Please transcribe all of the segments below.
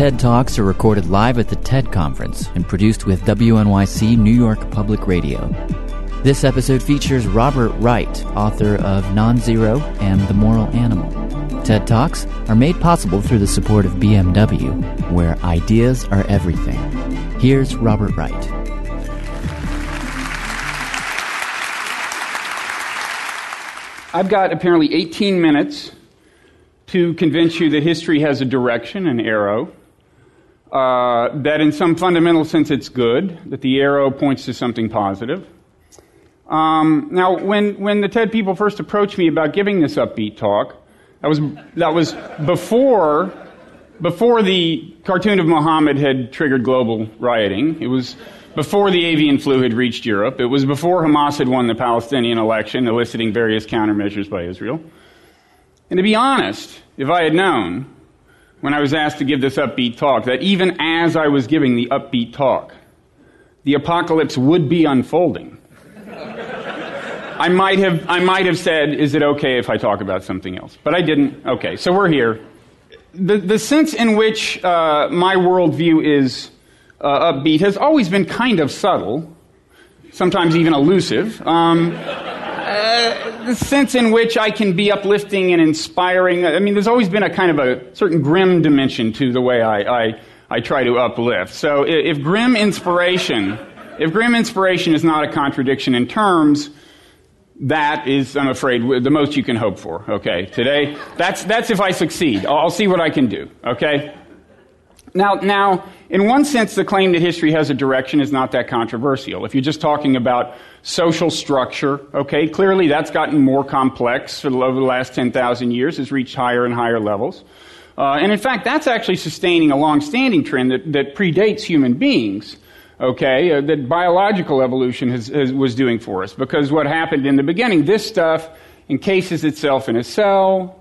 TED Talks are recorded live at the TED Conference and produced with WNYC New York Public Radio. This episode features Robert Wright, author of Nonzero and The Moral Animal. TED Talks are made possible through the support of BMW, where ideas are everything. Here's Robert Wright. I've got apparently 18 minutes to convince you that history has a direction, an arrow, that in some fundamental sense it's good, that the arrow points to something positive. Now, when the TED people first approached me about giving this upbeat talk, that was before the cartoon of Muhammad had triggered global rioting. It was before the avian flu had reached Europe. It was before Hamas had won the Palestinian election, eliciting various countermeasures by Israel. And to be honest, if I had known, when I was asked to give this upbeat talk, that even as I was giving the upbeat talk, the apocalypse would be unfolding, I might have said, is it okay if I talk about something else? But I didn't. Okay, so we're here. The sense in which my worldview is upbeat has always been kind of subtle, sometimes even elusive. The sense in which I can be uplifting and inspiring. I mean, there's always been a kind of a certain grim dimension to the way I try to uplift. So if grim inspiration is not a contradiction in terms, that is, I'm afraid, the most you can hope for. Okay, today, that's if I succeed. I'll see what I can do. Okay. Now, in one sense, the claim that history has a direction is not that controversial. If you're just talking about social structure, okay, clearly that's gotten more complex over the last 10,000 years, has reached higher and higher levels. And in fact, that's actually sustaining a long-standing trend that predates human beings, okay, that biological evolution was doing for us. Because what happened in the beginning, this stuff encases itself in a cell.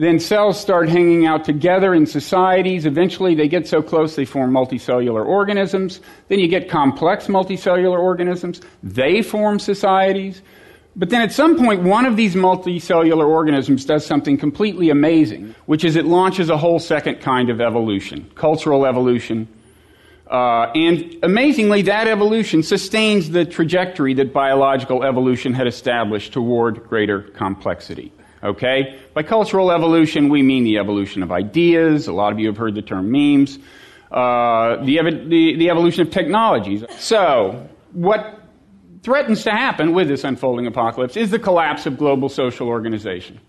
Then cells start hanging out together in societies. Eventually, they get so close they form multicellular organisms. Then you get complex multicellular organisms. They form societies. But then at some point, one of these multicellular organisms does something completely amazing, which is it launches a whole second kind of evolution, cultural evolution. And amazingly, that evolution sustains the trajectory that biological evolution had established toward greater complexity. Okay? By cultural evolution, we mean the evolution of ideas. A lot of you have heard the term memes. The evolution of technologies. So, what threatens to happen with this unfolding apocalypse is the collapse of global social organization.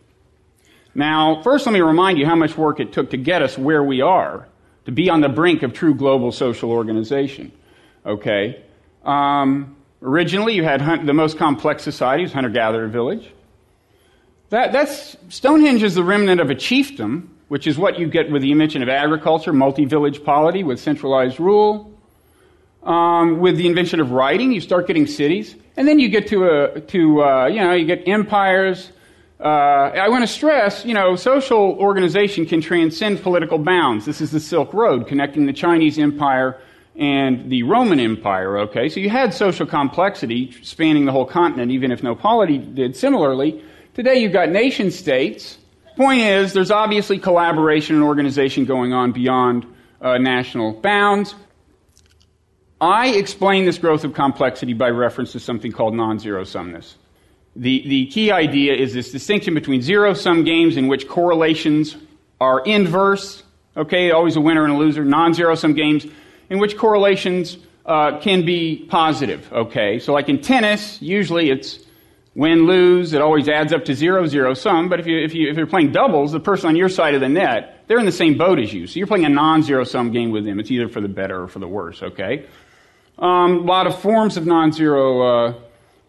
Now, first let me remind you how much work it took to get us where we are, to be on the brink of true global social organization. Okay? Originally, you had the most complex societies, hunter-gatherer village. That's Stonehenge is the remnant of a chiefdom, which is what you get with the invention of agriculture, multi-village polity with centralized rule. With the invention of writing, you start getting cities, and then you get you get empires. I want to stress, social organization can transcend political bounds. This is the Silk Road connecting the Chinese Empire and the Roman Empire. Okay, so you had social complexity spanning the whole continent, even if no polity did. Similarly, today you've got nation states. Point is, there's obviously collaboration and organization going on beyond national bounds. I explain this growth of complexity by reference to something called non-zero-sumness. The key idea is this distinction between zero-sum games in which correlations are inverse, okay, always a winner and a loser, non-zero-sum games in which correlations can be positive, okay. So like in tennis, usually it's win, lose, it always adds up to zero, zero sum. But if you're playing doubles, the person on your side of the net, they're in the same boat as you. So you're playing a non-zero sum game with them. It's either for the better or for the worse. Okay, a lot of forms of non-zero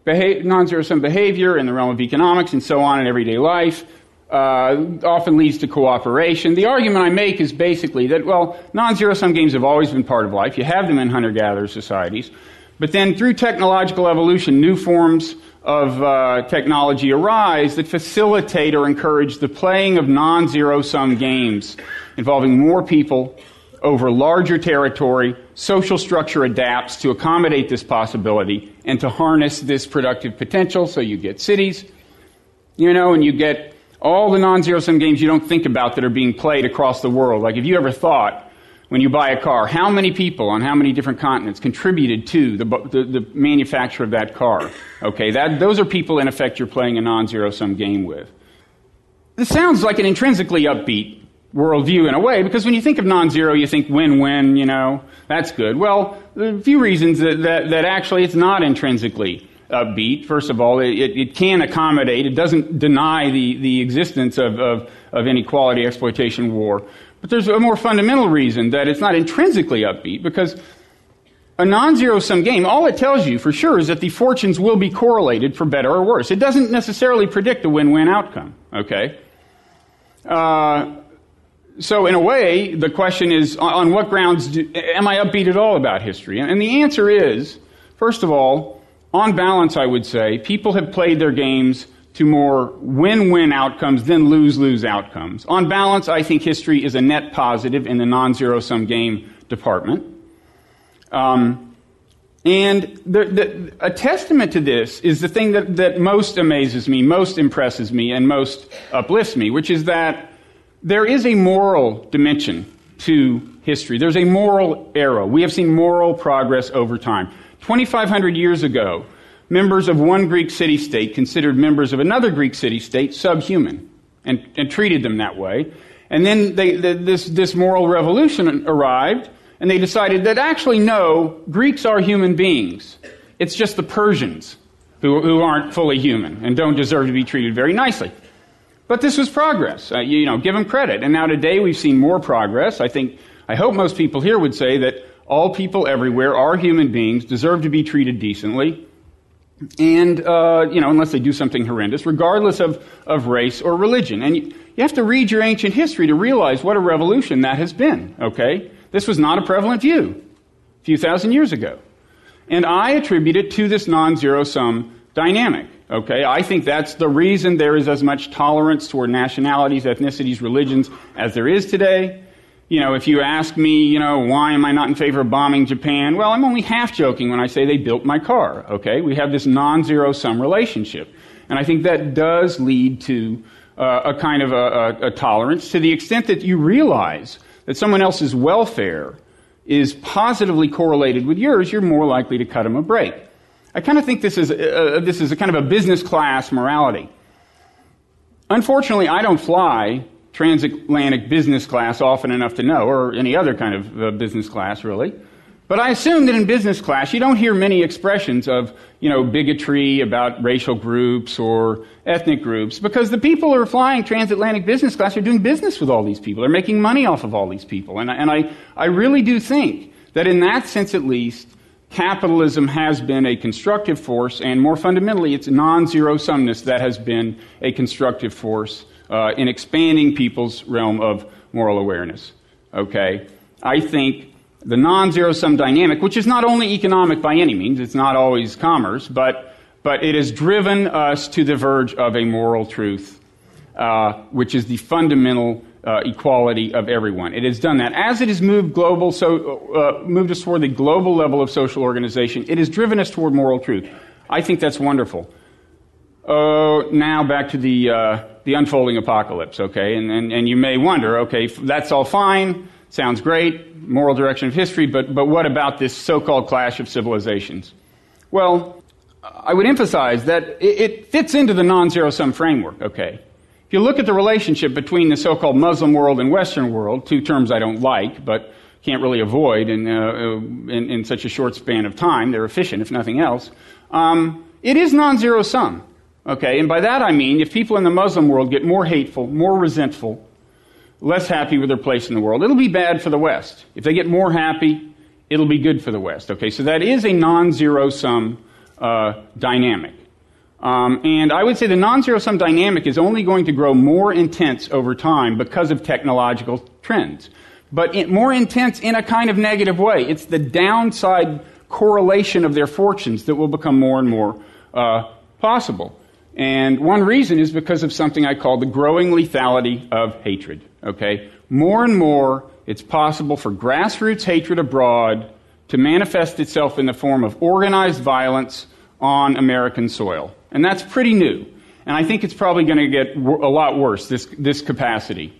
sum behavior in the realm of economics and so on in everyday life often leads to cooperation. The argument I make is basically that non-zero sum games have always been part of life. You have them in hunter-gatherer societies, but then through technological evolution, new forms of technology arise that facilitate or encourage the playing of non-zero-sum games involving more people over larger territory. Social structure adapts to accommodate this possibility and to harness this productive potential, so you get cities, and you get all the non-zero-sum games you don't think about that are being played across the world. Like if you ever thought when you buy a car, how many people on how many different continents contributed to the manufacture of that car? Okay, those are people, in effect, you're playing a non-zero-sum game with. This sounds like an intrinsically upbeat worldview in a way, because when you think of non-zero, you think win-win, you know, that's good. Well, there are a few reasons that actually it's not intrinsically upbeat. First of all, it can accommodate, it doesn't deny the existence of inequality, exploitation, war. But there's a more fundamental reason that it's not intrinsically upbeat, because a non-zero-sum game, all it tells you for sure is that the fortunes will be correlated for better or worse. It doesn't necessarily predict a win-win outcome, okay? So in a way, the question is, on what grounds am I upbeat at all about history? And the answer is, first of all, on balance, I would say, people have played their games to more win-win outcomes than lose-lose outcomes. On balance, I think history is a net positive in the non-zero-sum game department. And a testament to this is the thing that most amazes me, most impresses me, and most uplifts me, which is that there is a moral dimension to history. There's a moral era. We have seen moral progress over time. 2,500 years ago, members of one Greek city-state considered members of another Greek city-state subhuman and treated them that way. And then this moral revolution arrived, and they decided that actually, no, Greeks are human beings. It's just the Persians who aren't fully human and don't deserve to be treated very nicely. But this was progress. Give them credit. And now today we've seen more progress. I hope most people here would say that all people everywhere are human beings, deserve to be treated decently, and unless they do something horrendous, regardless of race or religion. And you have to read your ancient history to realize what a revolution that has been. Okay, this was not a prevalent view a few thousand years ago, and I attribute it to this non-zero-sum dynamic. Okay, I think that's the reason there is as much tolerance toward nationalities, ethnicities, religions as there is today. You know, if you ask me, why am I not in favor of bombing Japan? Well, I'm only half joking when I say they built my car, okay? We have this non-zero-sum relationship. And I think that does lead to a kind of a tolerance, to the extent that you realize that someone else's welfare is positively correlated with yours, you're more likely to cut them a break. I kind of think this is a kind of a business class morality. Unfortunately, I don't fly transatlantic business class often enough to know, or any other kind of business class, really. But I assume that in business class, you don't hear many expressions of, bigotry about racial groups or ethnic groups, because the people who are flying transatlantic business class are doing business with all these people. They're making money off of all these people. And I really do think that in that sense, at least, capitalism has been a constructive force, and more fundamentally, it's non-zero-sumness that has been a constructive force in expanding people's realm of moral awareness. Okay, I think the non-zero-sum dynamic, which is not only economic by any means, it's not always commerce, but it has driven us to the verge of a moral truth, which is the fundamental equality of everyone. It has done that. As it has moved us toward the global level of social organization, it has driven us toward moral truth. I think that's wonderful. Oh, now back to the unfolding apocalypse, okay? And you may wonder, okay, that's all fine, sounds great, moral direction of history, but what about this so-called clash of civilizations? Well, I would emphasize that it fits into the non-zero-sum framework, okay? If you look at the relationship between the so-called Muslim world and Western world, two terms I don't like, but can't really avoid in such a short span of time, they're efficient, if nothing else, it is non-zero-sum, okay? And by that I mean, if people in the Muslim world get more hateful, more resentful, less happy with their place in the world, it'll be bad for the West. If they get more happy, it'll be good for the West, okay? So that is a non-zero-sum dynamic. And I would say the non-zero-sum dynamic is only going to grow more intense over time because of technological trends. But more intense in a kind of negative way. It's the downside correlation of their fortunes that will become more and more possible. And one reason is because of something I call the growing lethality of hatred. Okay? More and more, it's possible for grassroots hatred abroad to manifest itself in the form of organized violence on American soil. And that's pretty new. And I think it's probably going to get a lot worse, this capacity.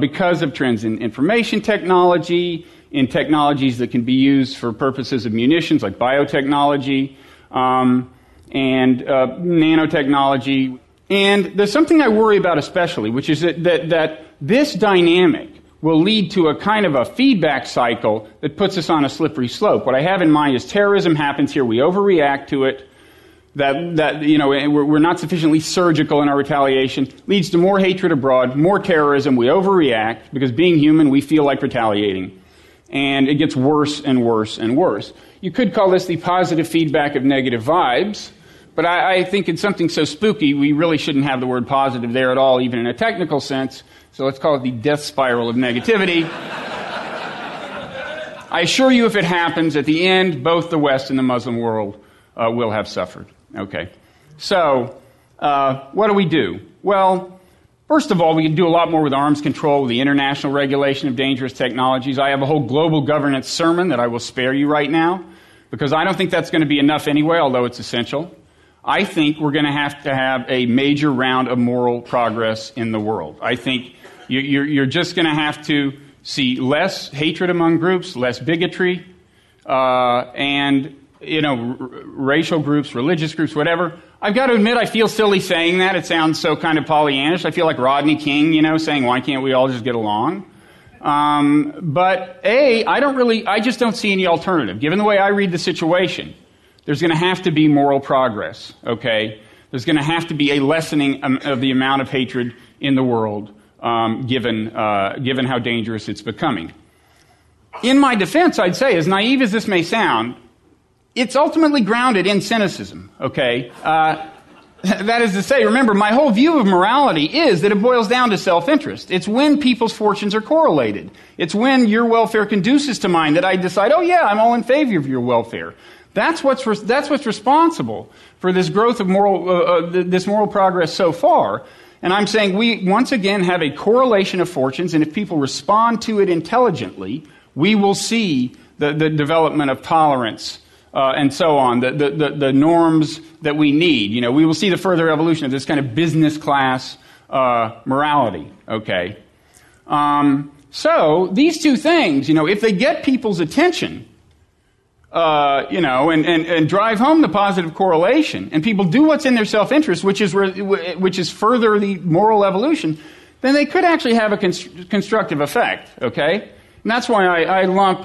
because of trends in information technology, in technologies that can be used for purposes of munitions like biotechnology and nanotechnology. And there's something I worry about especially, which is that this dynamic will lead to a kind of a feedback cycle that puts us on a slippery slope. What I have in mind is terrorism happens here, we overreact to it, we're not sufficiently surgical in our retaliation, leads to more hatred abroad, more terrorism, we overreact, because being human, we feel like retaliating. And it gets worse and worse and worse. You could call this the positive feedback of negative vibes, but I think in something so spooky, we really shouldn't have the word positive there at all, even in a technical sense. So let's call it the death spiral of negativity. I assure you, if it happens, at the end, both the West and the Muslim world will have suffered. Okay. So, what do we do? Well, first of all, we can do a lot more with arms control, with the international regulation of dangerous technologies. I have a whole global governance sermon that I will spare you right now, because I don't think that's going to be enough anyway, although it's essential. I think we're going to have a major round of moral progress in the world. I think you're just going to have to see less hatred among groups, less bigotry, and racial groups, religious groups, whatever. I've got to admit, I feel silly saying that. It sounds so kind of Pollyannish. I feel like Rodney King, saying, "Why can't we all just get along?" But I just don't see any alternative, given the way I read the situation. There's going to have to be moral progress, okay? There's going to have to be a lessening of the amount of hatred in the world, given how dangerous it's becoming. In my defense, I'd say, as naive as this may sound, it's ultimately grounded in cynicism, okay? That is to say, remember, my whole view of morality is that it boils down to self-interest. It's when people's fortunes are correlated. It's when your welfare conduces to mine that I decide, oh yeah, I'm all in favor of your welfare. That's what's responsible for this growth of this moral progress so far. And I'm saying we once again have a correlation of fortunes, and if people respond to it intelligently, we will see the development of tolerance and so on, the norms that we need. We will see the further evolution of this kind of business class morality. Okay, so these two things, if they get people's attention. And drive home the positive correlation, and people do what's in their self-interest, which is further the moral evolution, then they could actually have a constructive effect, okay? And that's why I lump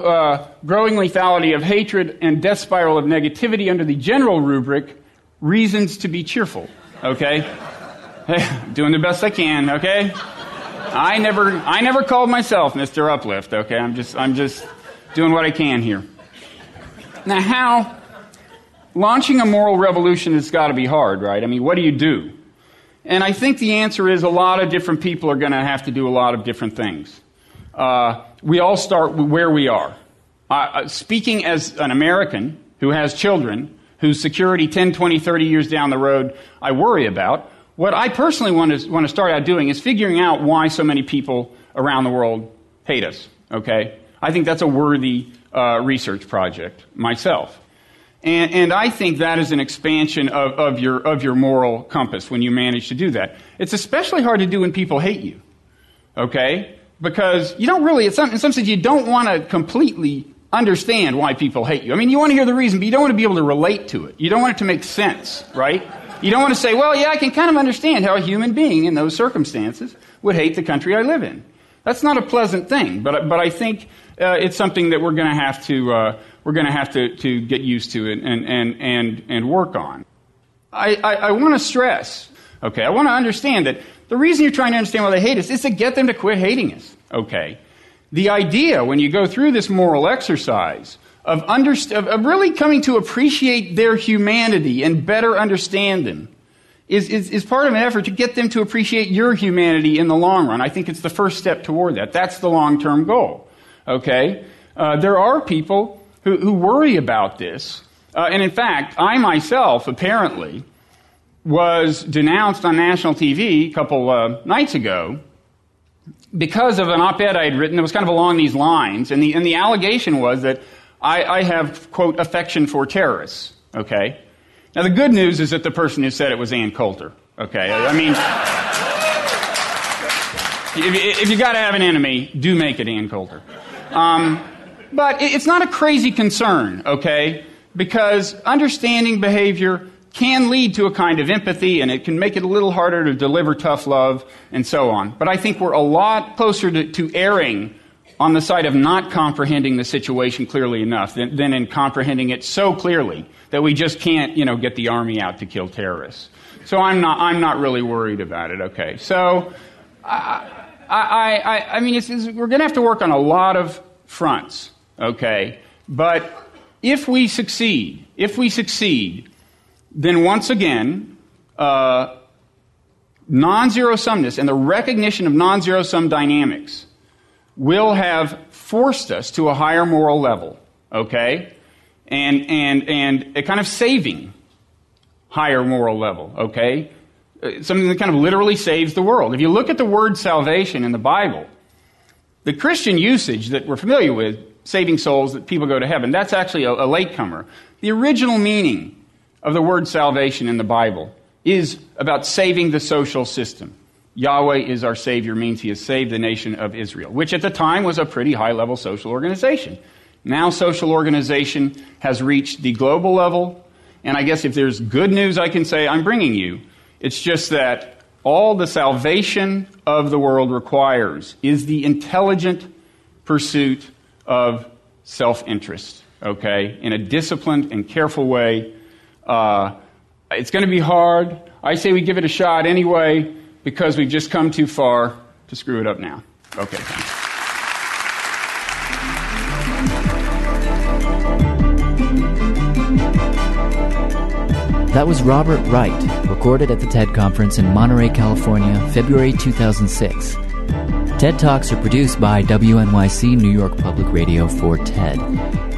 growing lethality of hatred and death spiral of negativity under the general rubric, reasons to be cheerful, okay? Doing the best I can, okay? I never called myself Mr. Uplift, okay? I'm just doing what I can here. Now, launching a moral revolution has got to be hard, right? I mean, what do you do? And I think the answer is a lot of different people are going to have to do a lot of different things. We all start where we are. Speaking as an American who has children, whose security 10, 20, 30 years down the road I worry about, what I personally want to start out doing is figuring out why so many people around the world hate us, okay? I think that's a worthy research project myself, and I think that is an expansion of your moral compass when you manage to do that. It's especially hard to do when people hate you, okay? Because you don't really, in some sense, you don't want to completely understand why people hate you. I mean, you want to hear the reason, but you don't want to be able to relate to it. You don't want it to make sense, right? You don't want to say, well, yeah, I can kind of understand how a human being in those circumstances would hate the country I live in. That's not a pleasant thing, but I think it's something that we're going to have to to get used to and work on. I want to stress, okay. I want to understand that the reason you're trying to understand why they hate us is to get them to quit hating us, okay. The idea when you go through this moral exercise of really coming to appreciate their humanity and better understand them. Is part of an effort to get them to appreciate your humanity in the long run. I think it's the first step toward that. That's the long-term goal, okay? There are people who worry about this. And in fact, I myself, apparently, was denounced on national TV a couple nights ago because of an op-ed I had written that was kind of along these lines. And the allegation was that I have, quote, affection for terrorists, okay? Now, the good news is that the person who said it was Ann Coulter, okay? I mean, If you got to have an enemy, do make it Ann Coulter. But it's not a crazy concern, okay? Because understanding behavior can lead to a kind of empathy, and it can make it a little harder to deliver tough love and so on. But I think we're a lot closer to erring on the side of not comprehending the situation clearly enough than in comprehending it so clearly that we just can't, you know, get the army out to kill terrorists. So I'm not really worried about it, okay? So I mean, we're going to have to work on a lot of fronts, okay? But if we succeed, then once again, non-zero-sumness and the recognition of non-zero-sum dynamics will have forced us to a higher moral level, okay? And a kind of saving higher moral level, okay? Something that kind of literally saves the world. If you look at the word salvation in the Bible, the Christian usage that we're familiar with, saving souls, that people go to heaven, that's actually a latecomer. The original meaning of the word salvation in the Bible is about saving the social system. Yahweh is our Savior means He has saved the nation of Israel, which at the time was a pretty high-level social organization. Now social organization has reached the global level, and I guess if there's good news I can say I'm bringing you, it's just that all the salvation of the world requires is the intelligent pursuit of self-interest, okay, in a disciplined and careful way. It's going to be hard. I say we give it a shot anyway because we've just come too far to screw it up now. Okay, thanks. That was Robert Wright, recorded at the TED Conference in Monterey, California, February 2006. TED Talks are produced by WNYC New York Public Radio for TED.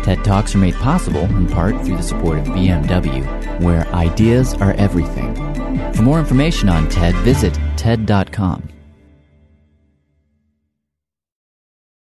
TED Talks are made possible, in part, through the support of BMW, where ideas are everything. For more information on TED, visit TED.com.